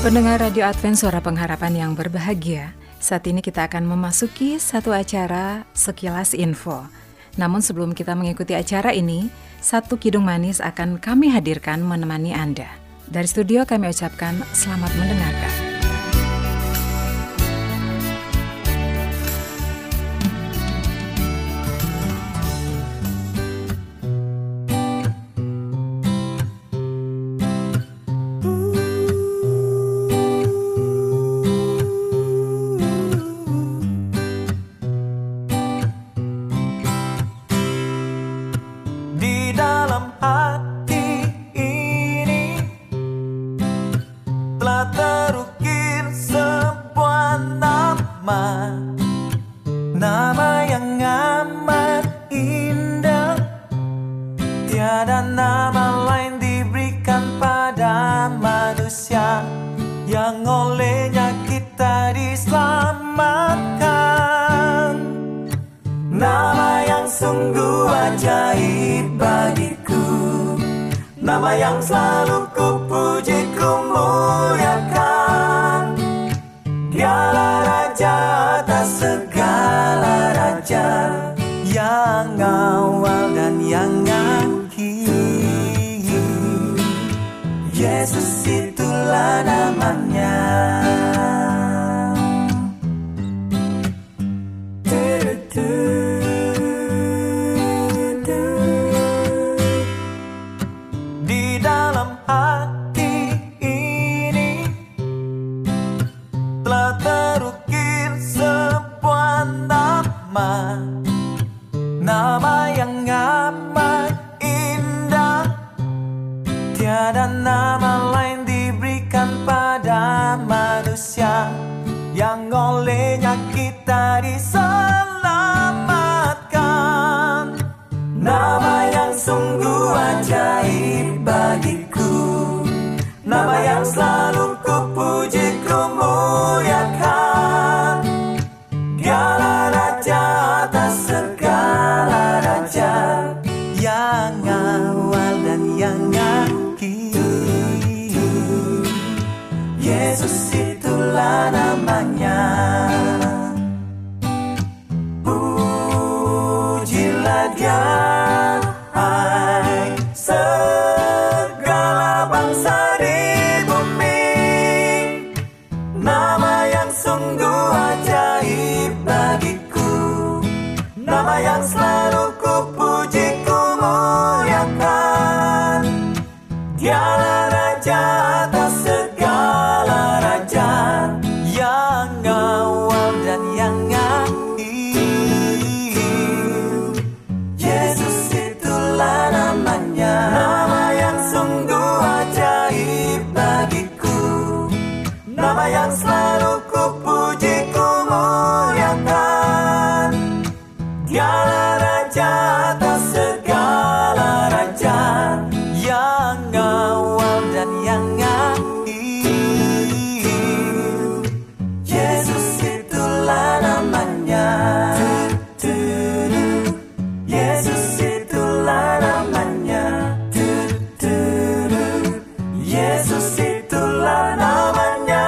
Pendengar Radio Advent Suara Pengharapan yang berbahagia, saat ini kita akan memasuki satu acara sekilas info. Namun sebelum kita mengikuti acara ini, satu kidung manis akan kami hadirkan menemani Anda. Dari studio kami ucapkan selamat mendengarkan. Nama yang selalu kupuji, kumuliakan. Dialah Raja atas segala raja, yang awal dan yang akhir. Yesus itulah namanya. Yang olehnya kita diselamatkan. Nama yang sungguh ajaib bagiku, nama yang selalu kupuji, kumuliakan. Dialah Raja atas segala raja, yang awal dan yang akhir. Yesus itulah namanya. Pujilah Dia, hai segala bangsa di bumi. Nama yang sungguh ajaib bagiku, nama yang selalu kupuji, kumuliakan. Dialah Raja atas segala raja, yang awal dan yang akhir. Yesus itulah namanya. Nama yang sungguh ajaib bagiku, nama yang selalu kupuji, kumuliakan. Dialah Raja atas segala raja, yang awal dan yang akhir. Yesus itulah namanya. Yesus itulah namanya. Yesus itulah namanya.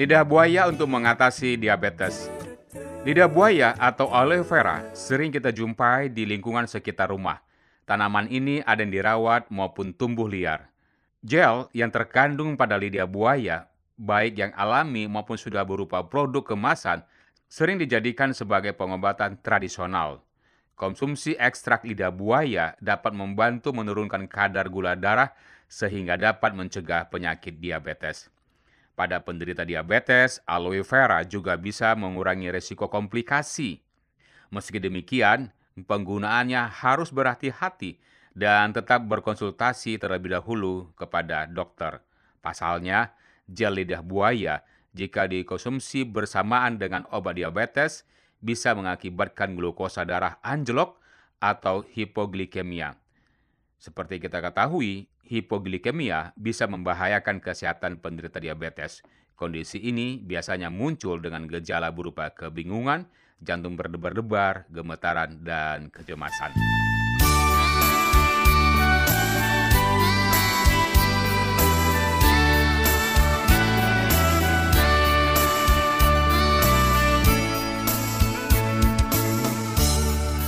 Lidah buaya untuk mengatasi diabetes. Lidah buaya atau aloe vera sering kita jumpai di lingkungan sekitar rumah. Tanaman ini ada yang dirawat maupun tumbuh liar. Gel yang terkandung pada lidah buaya, baik yang alami maupun sudah berupa produk kemasan, sering dijadikan sebagai pengobatan tradisional. Konsumsi ekstrak lidah buaya dapat membantu menurunkan kadar gula darah sehingga dapat mencegah penyakit diabetes. Pada penderita diabetes, aloe vera juga bisa mengurangi risiko komplikasi. Meski demikian, penggunaannya harus berhati-hati dan tetap berkonsultasi terlebih dahulu kepada dokter. Pasalnya, gel lidah buaya jika dikonsumsi bersamaan dengan obat diabetes bisa mengakibatkan glukosa darah anjlok atau hipoglikemia. Seperti kita ketahui, hipoglikemia bisa membahayakan kesehatan penderita diabetes. Kondisi ini biasanya muncul dengan gejala berupa kebingungan, jantung berdebar-debar, gemetaran, dan kecemasan.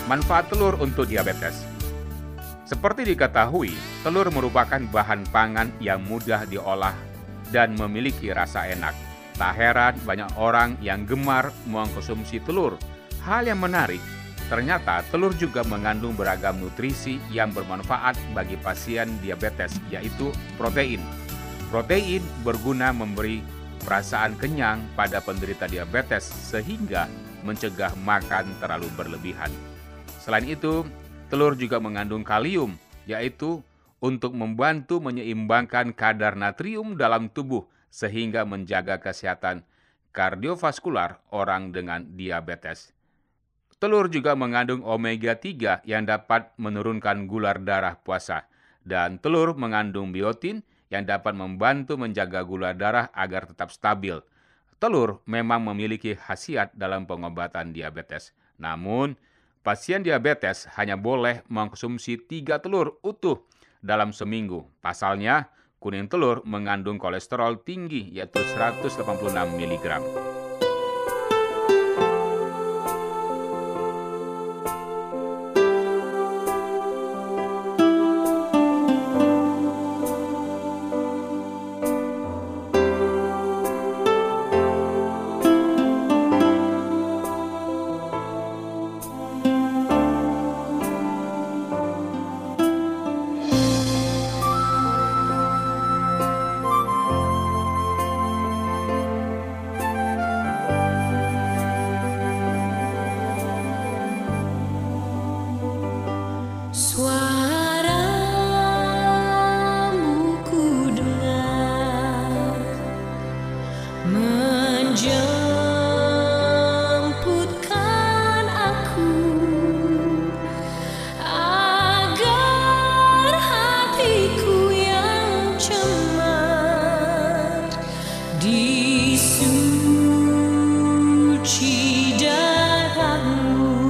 Manfaat telur untuk diabetes. Seperti diketahui, telur merupakan bahan pangan yang mudah diolah dan memiliki rasa enak. Tak heran banyak orang yang gemar mengkonsumsi telur. Hal yang menarik, ternyata telur juga mengandung beragam nutrisi yang bermanfaat bagi pasien diabetes, yaitu protein. Protein berguna memberi perasaan kenyang pada penderita diabetes sehingga mencegah makan terlalu berlebihan. Selain itu, telur juga mengandung kalium, yaitu untuk membantu menyeimbangkan kadar natrium dalam tubuh sehingga menjaga kesehatan kardiovaskular orang dengan diabetes. Telur juga mengandung omega 3 yang dapat menurunkan gula darah puasa, dan telur mengandung biotin yang dapat membantu menjaga gula darah agar tetap stabil. Telur memang memiliki khasiat dalam pengobatan diabetes, namun pasien diabetes hanya boleh mengkonsumsi 3 telur utuh dalam seminggu. Pasalnya, kuning telur mengandung kolesterol tinggi, yaitu 186 mg. Suci darahmu.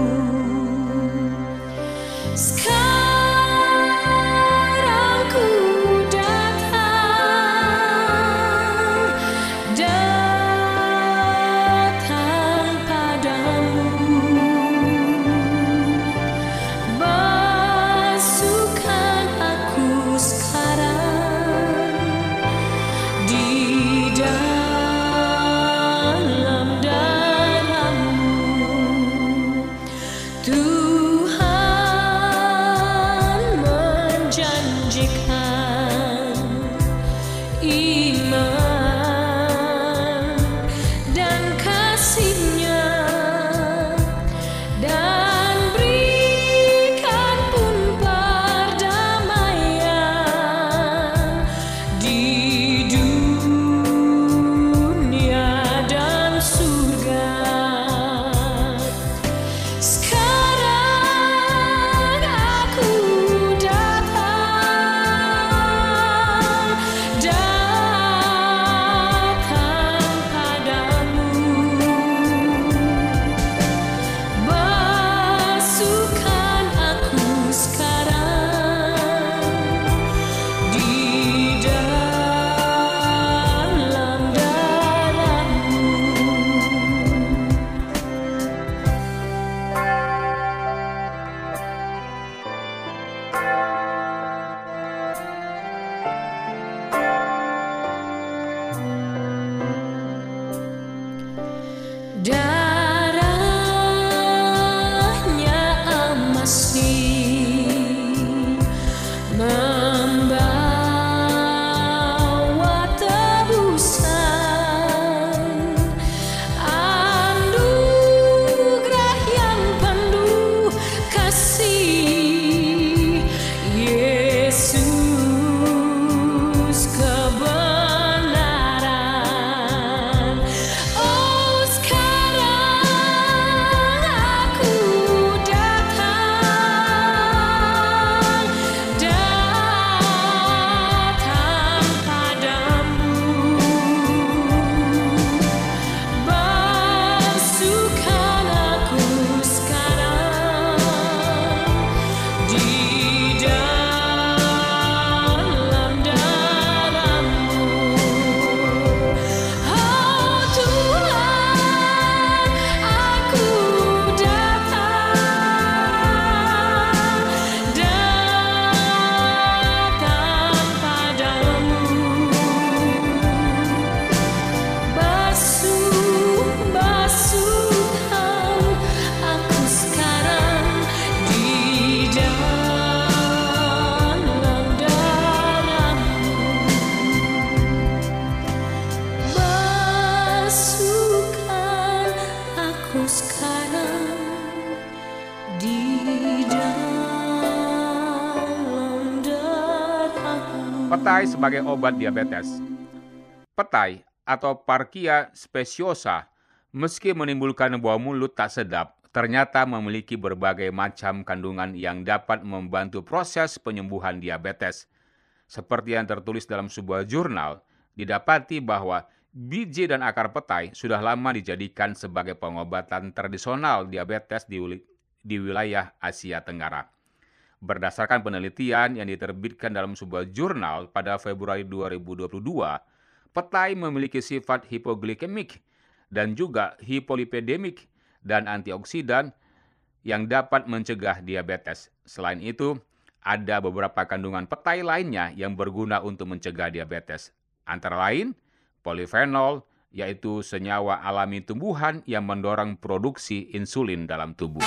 Petai sebagai obat diabetes. Petai atau parkia speciosa, meski menimbulkan bau mulut tak sedap, ternyata memiliki berbagai macam kandungan yang dapat membantu proses penyembuhan diabetes. Seperti yang tertulis dalam sebuah jurnal, didapati bahwa biji dan akar petai sudah lama dijadikan sebagai pengobatan tradisional diabetes di wilayah Asia Tenggara. Berdasarkan penelitian yang diterbitkan dalam sebuah jurnal pada Februari 2022, petai memiliki sifat hipoglikemik dan juga hipolipidemik dan antioksidan yang dapat mencegah diabetes. Selain itu, ada beberapa kandungan petai lainnya yang berguna untuk mencegah diabetes. Antara lain, polifenol, yaitu senyawa alami tumbuhan yang mendorong produksi insulin dalam tubuh.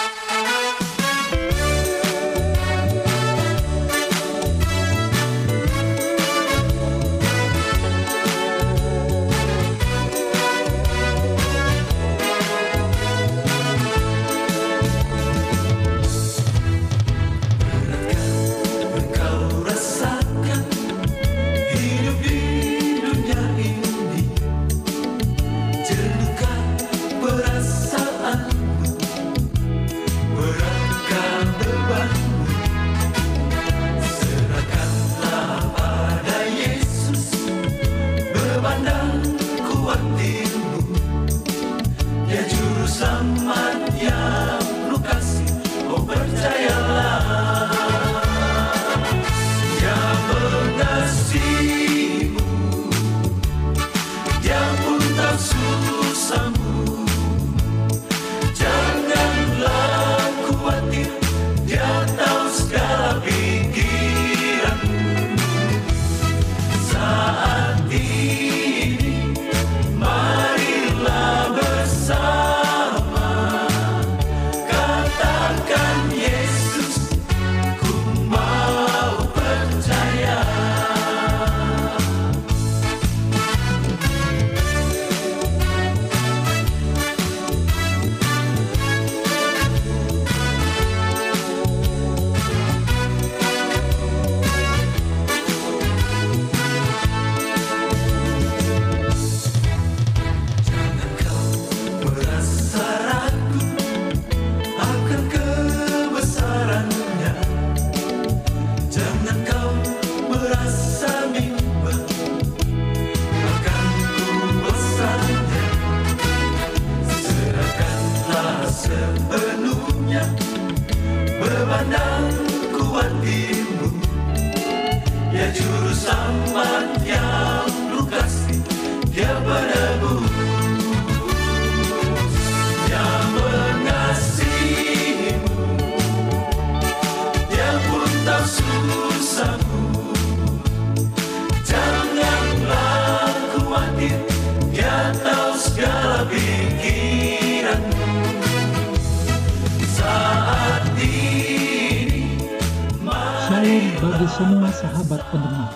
Bagi semua sahabat pendengar,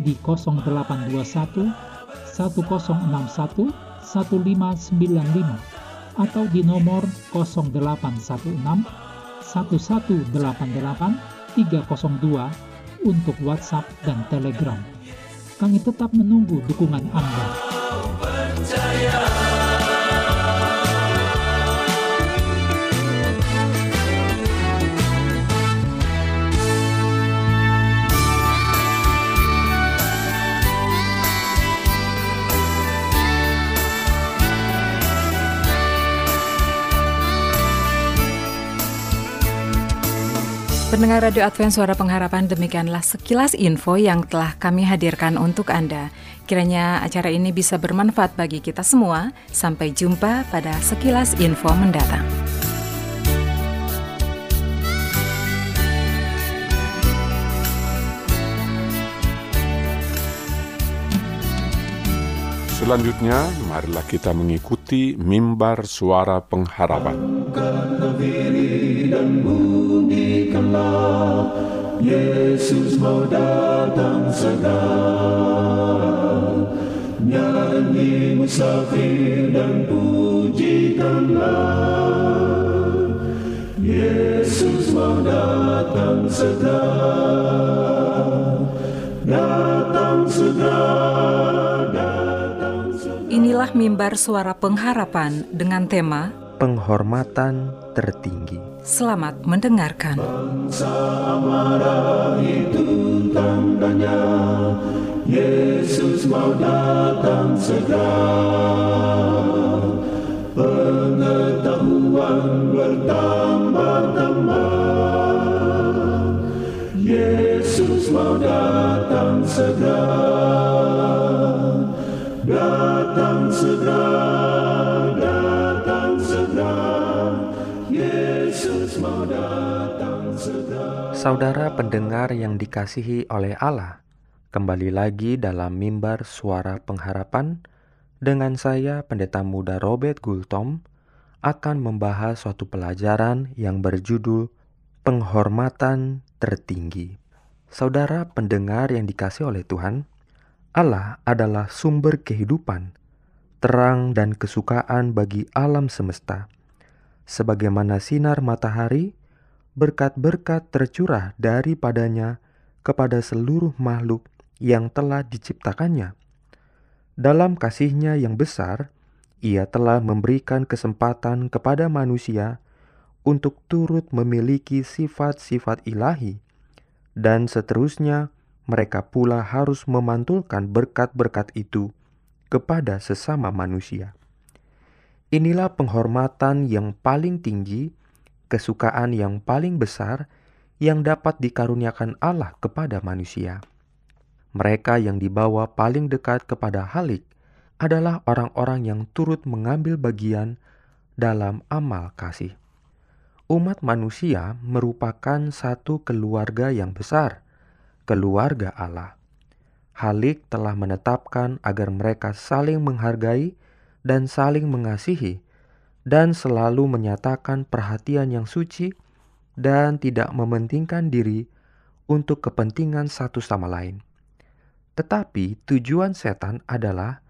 di 0821 1061 1595 atau di nomor 0816 1188 302 untuk WhatsApp dan Telegram. Kami tetap menunggu dukungan Anda. Pendengar Radio Advent Suara Pengharapan, demikianlah sekilas info yang telah kami hadirkan untuk Anda. Kiranya acara ini bisa bermanfaat bagi kita semua. Sampai jumpa pada sekilas info mendatang. Selanjutnya, marilah kita mengikuti mimbar suara pengharapan. Angkatlah diri dan bunyikanlah, Yesus mau datang segera. Nyanyi musafir dan pujikanlah, Yesus mau datang segera. Datang segera. Inilah mimbar suara pengharapan dengan tema penghormatan tertinggi. Selamat mendengarkan. Bangsa amarah itu tandanya, Yesus mau datang segera. Pengetahuan bertambah-tambah, Yesus mau datang segera. Datang segera, datang segera, Yesus mau datang segera. Saudara pendengar yang dikasihi oleh Allah, kembali lagi dalam mimbar suara pengharapan dengan saya Pendeta Muda Robert Gultom akan membahas suatu pelajaran yang berjudul penghormatan tertinggi. Saudara pendengar yang dikasihi oleh Tuhan, Allah adalah sumber kehidupan, terang dan kesukaan bagi alam semesta. Sebagaimana sinar matahari, berkat-berkat tercurah daripadanya kepada seluruh makhluk yang telah diciptakannya. Dalam kasih-Nya yang besar, Ia telah memberikan kesempatan kepada manusia untuk turut memiliki sifat-sifat ilahi, dan seterusnya mereka pula harus memantulkan berkat-berkat itu kepada sesama manusia. Inilah penghormatan yang paling tinggi, kesukaan yang paling besar yang dapat dikaruniakan Allah kepada manusia. Mereka yang dibawa paling dekat kepada Halik adalah orang-orang yang turut mengambil bagian dalam amal kasih. Umat manusia merupakan satu keluarga yang besar, keluarga Allah. Halik telah menetapkan agar mereka saling menghargai dan saling mengasihi, dan selalu menyatakan perhatian yang suci dan tidak mementingkan diri untuk kepentingan satu sama lain. Tetapi tujuan setan adalah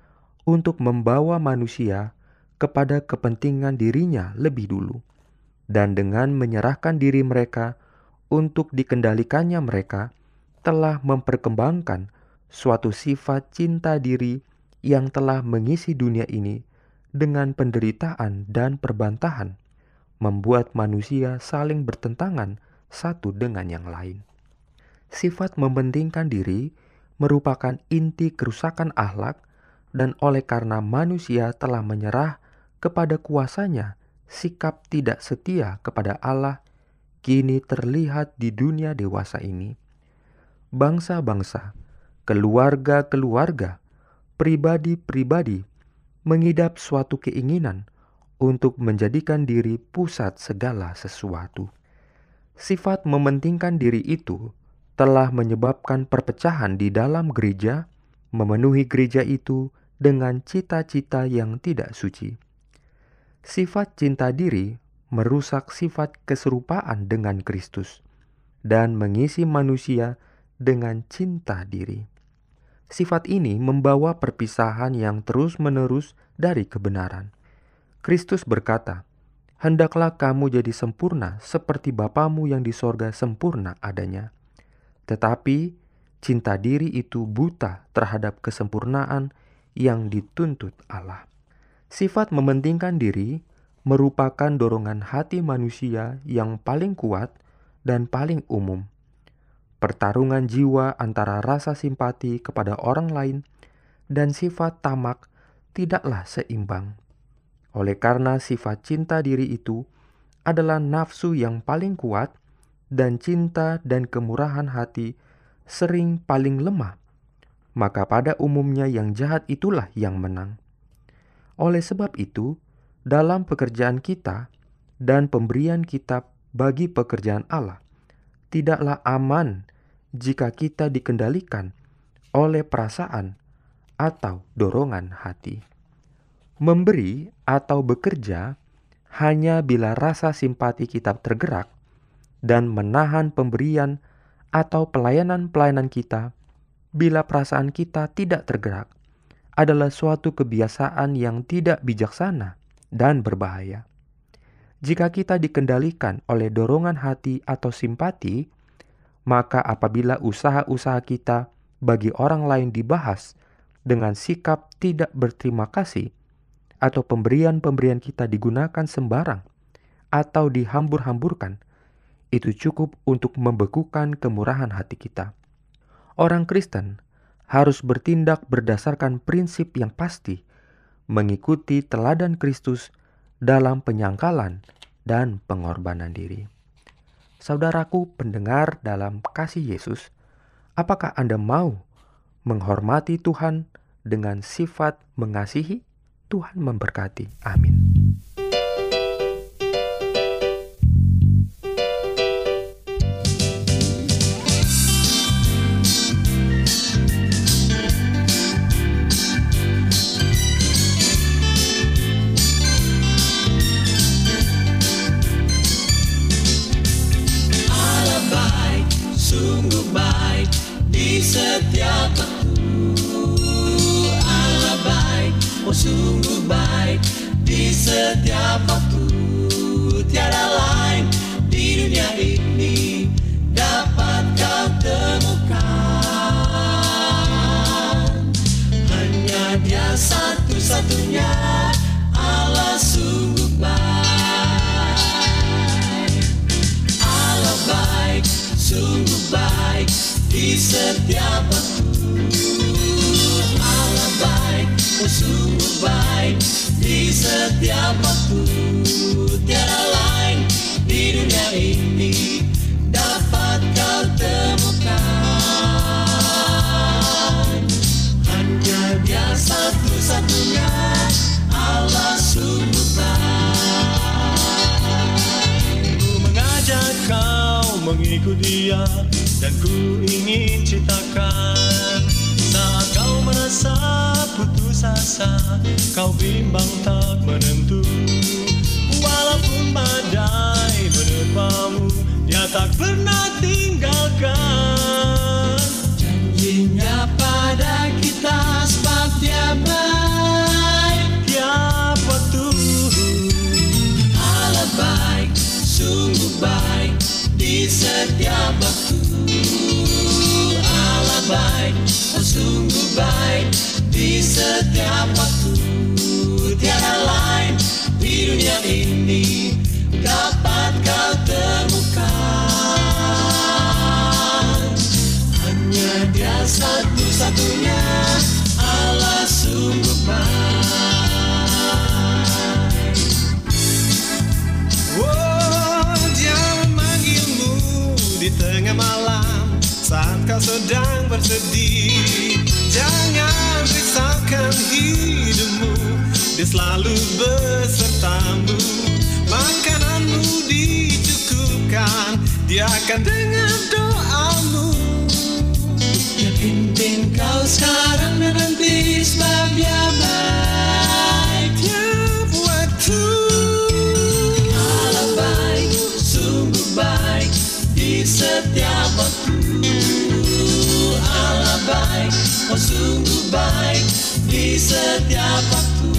untuk membawa manusia kepada kepentingan dirinya lebih dulu, dan dengan menyerahkan diri mereka untuk dikendalikannya, mereka telah memperkembangkan suatu sifat cinta diri yang telah mengisi dunia ini dengan penderitaan dan perbantahan, membuat manusia saling bertentangan satu dengan yang lain. Sifat mementingkan diri merupakan inti kerusakan akhlak, dan oleh karena manusia telah menyerah kepada kuasanya, sikap tidak setia kepada Allah kini terlihat di dunia dewasa ini. Bangsa-bangsa, keluarga-keluarga, pribadi-pribadi mengidap suatu keinginan untuk menjadikan diri pusat segala sesuatu. Sifat mementingkan diri itu telah menyebabkan perpecahan di dalam gereja, memenuhi gereja itu dengan cita-cita yang tidak suci. Sifat cinta diri merusak sifat keserupaan dengan Kristus dan mengisi manusia dengan cinta diri. Sifat ini membawa perpisahan yang terus-menerus dari kebenaran. Kristus berkata, "Hendaklah kamu jadi sempurna seperti Bapamu yang di sorga sempurna adanya." Tetapi cinta diri itu buta terhadap kesempurnaan yang dituntut Allah. Sifat mementingkan diri merupakan dorongan hati manusia yang paling kuat dan paling umum. Pertarungan jiwa antara rasa simpati kepada orang lain dan sifat tamak tidaklah seimbang. Oleh karena sifat cinta diri itu adalah nafsu yang paling kuat, dan cinta dan kemurahan hati sering paling lemah, maka pada umumnya yang jahat itulah yang menang. Oleh sebab itu, dalam pekerjaan kita dan pemberian kita bagi pekerjaan Allah, tidaklah aman jika kita dikendalikan oleh perasaan atau dorongan hati. Memberi atau bekerja hanya bila rasa simpati kita tergerak dan menahan pemberian atau pelayanan-pelayanan kita bila perasaan kita tidak tergerak adalah suatu kebiasaan yang tidak bijaksana dan berbahaya. Jika kita dikendalikan oleh dorongan hati atau simpati, maka apabila usaha-usaha kita bagi orang lain dibahas dengan sikap tidak berterima kasih, atau pemberian-pemberian kita digunakan sembarang, atau dihambur-hamburkan, itu cukup untuk membekukan kemurahan hati kita. Orang Kristen harus bertindak berdasarkan prinsip yang pasti, mengikuti teladan Kristus dalam penyangkalan dan pengorbanan diri. Saudaraku pendengar dalam kasih Yesus, apakah Anda mau menghormati Tuhan dengan sifat mengasihi? Tuhan memberkati. Amin. Mengikut dia dan ku ingin ceritakan saat kau merasa putus asa, kau bimbang tak menentu, walaupun badai menerpamu dia tak pernah tinggalkan janjinya pada kita, sebab dia baik tiap waktu. Allah baik, sungguh baik di setiap waktu. Allah baik, oh sungguh baik di setiap waktu. Tiada lain di dunia ini dapat kau temukan. Hanya dia satu-satunya Allah sungguh baik. Oh, dia di tengah malam saat kau sedang bersedih, jangan risaukan hidupmu, dia selalu besertamu. Makananmu dicukupkan, dia akan dengar doamu. Dia pimpin kau sekarang dan nanti, sebab dia baik tiap waktu. Allah baik, sungguh baik di setiap waktu. Allah baik, oh sungguh baik di setiap waktu.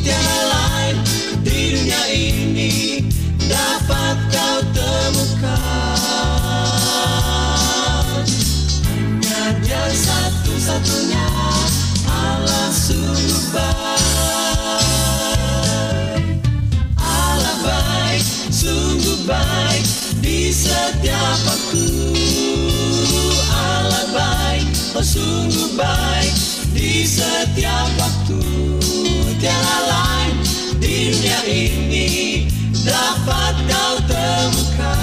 Tiada lain di dunia ini dapat kau temukan. Hanya dia satu-satunya Allah sungguh baik. Allah baik, sungguh baik di setiap waktu. Allah baik, oh sungguh baik di setiap waktu. Tiada lain di dunia ini dapat kau temukan.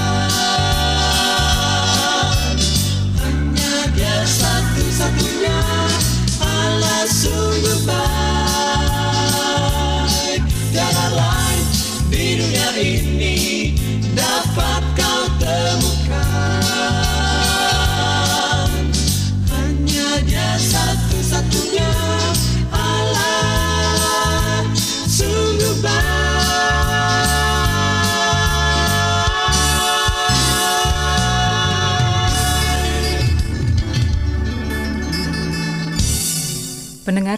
Hanya dia satu-satunya Allah sungguh baik. Tiada lain di dunia ini dapat kau temukan. Hanya dia satu-satunya. Pendengar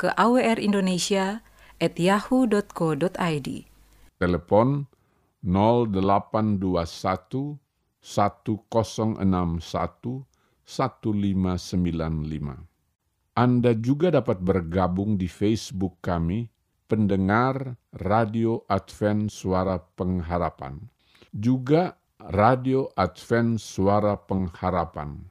ke awrindonesia@yahoo.co.id. Telepon 0821 1061 1595. Anda juga dapat bergabung di Facebook kami, Pendengar Radio Advent Suara Pengharapan. Juga Radio Advent Suara Pengharapan.